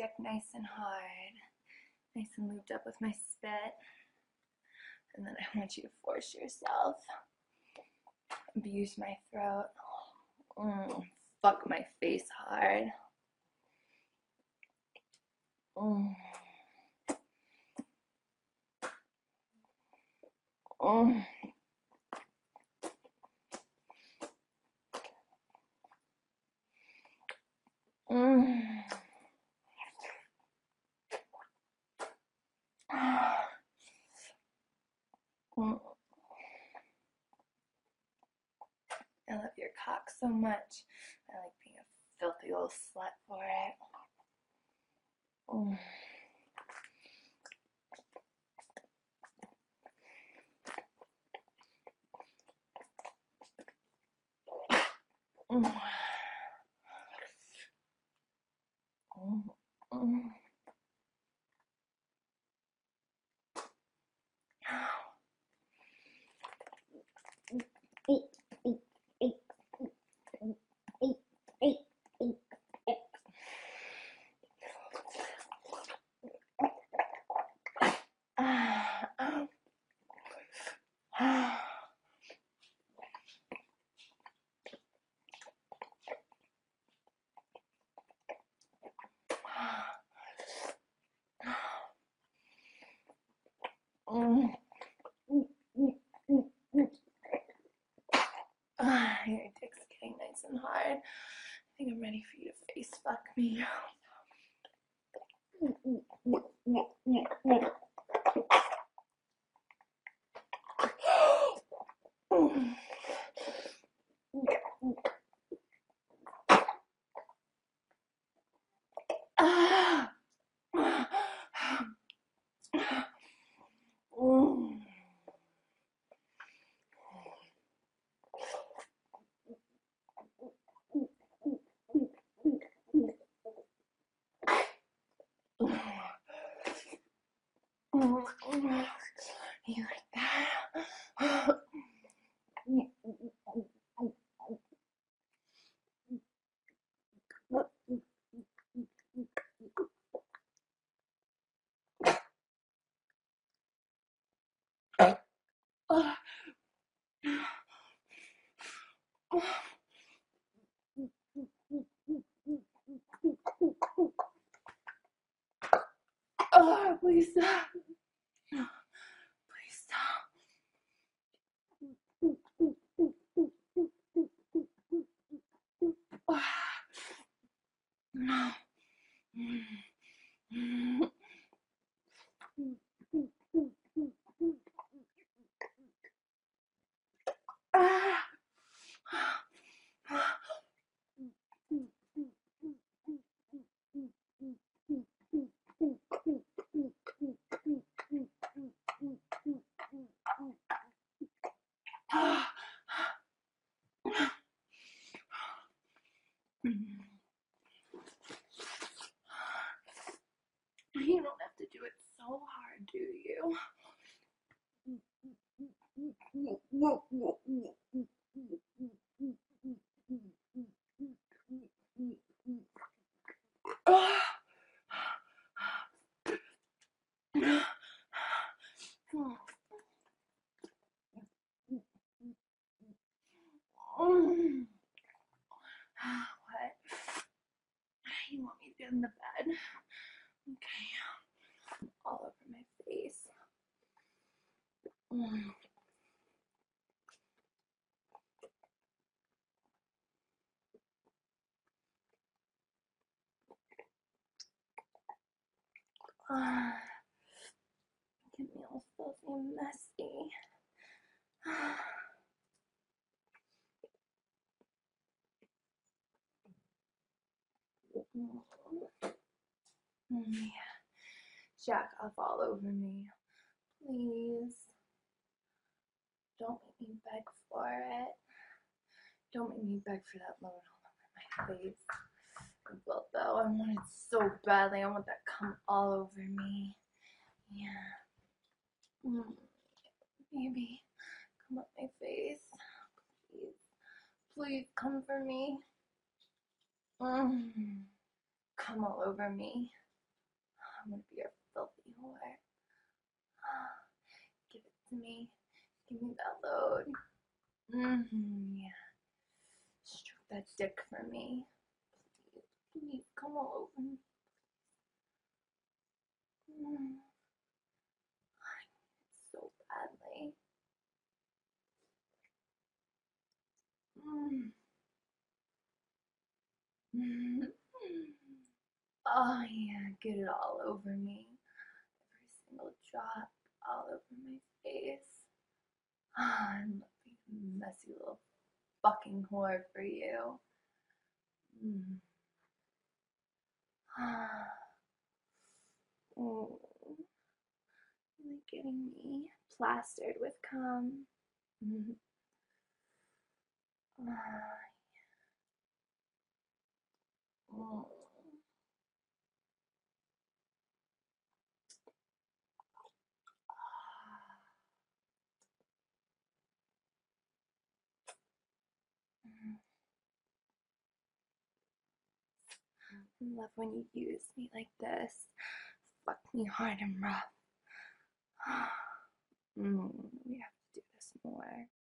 dick nice and hard, nice and lubed up with my spit, and then I want you to force yourself, abuse my throat, fuck my face hard, I love your cock so much. I like being a filthy old slut for it. Your dick's getting nice and hard. I think I'm ready for you to face fuck me. You like that? Oh, please stop. You don't have to do it so hard, do you? What? You want me to get in the bed? Okay, all over my face. Get me all filthy and messy. Yeah. Jack off all over me. Please. Don't make me beg for it. Don't make me beg for that load all over my face. I will though. I want it so badly. I want that cum all over me. Yeah. Baby, come up my face. Please. Please come for me. Come all over me. I'm gonna be your filthy whore. Give it to me. Give me that load. Yeah. Stroke that dick for me. Please, please, come all over me. I need it so badly. Oh yeah, get it all over me. Every single drop, all over my face. I'm a messy little fucking whore for you. Oh, you're getting me plastered with cum. Yeah. I love when you use me like this. Fuck me hard and rough. We have to do this more.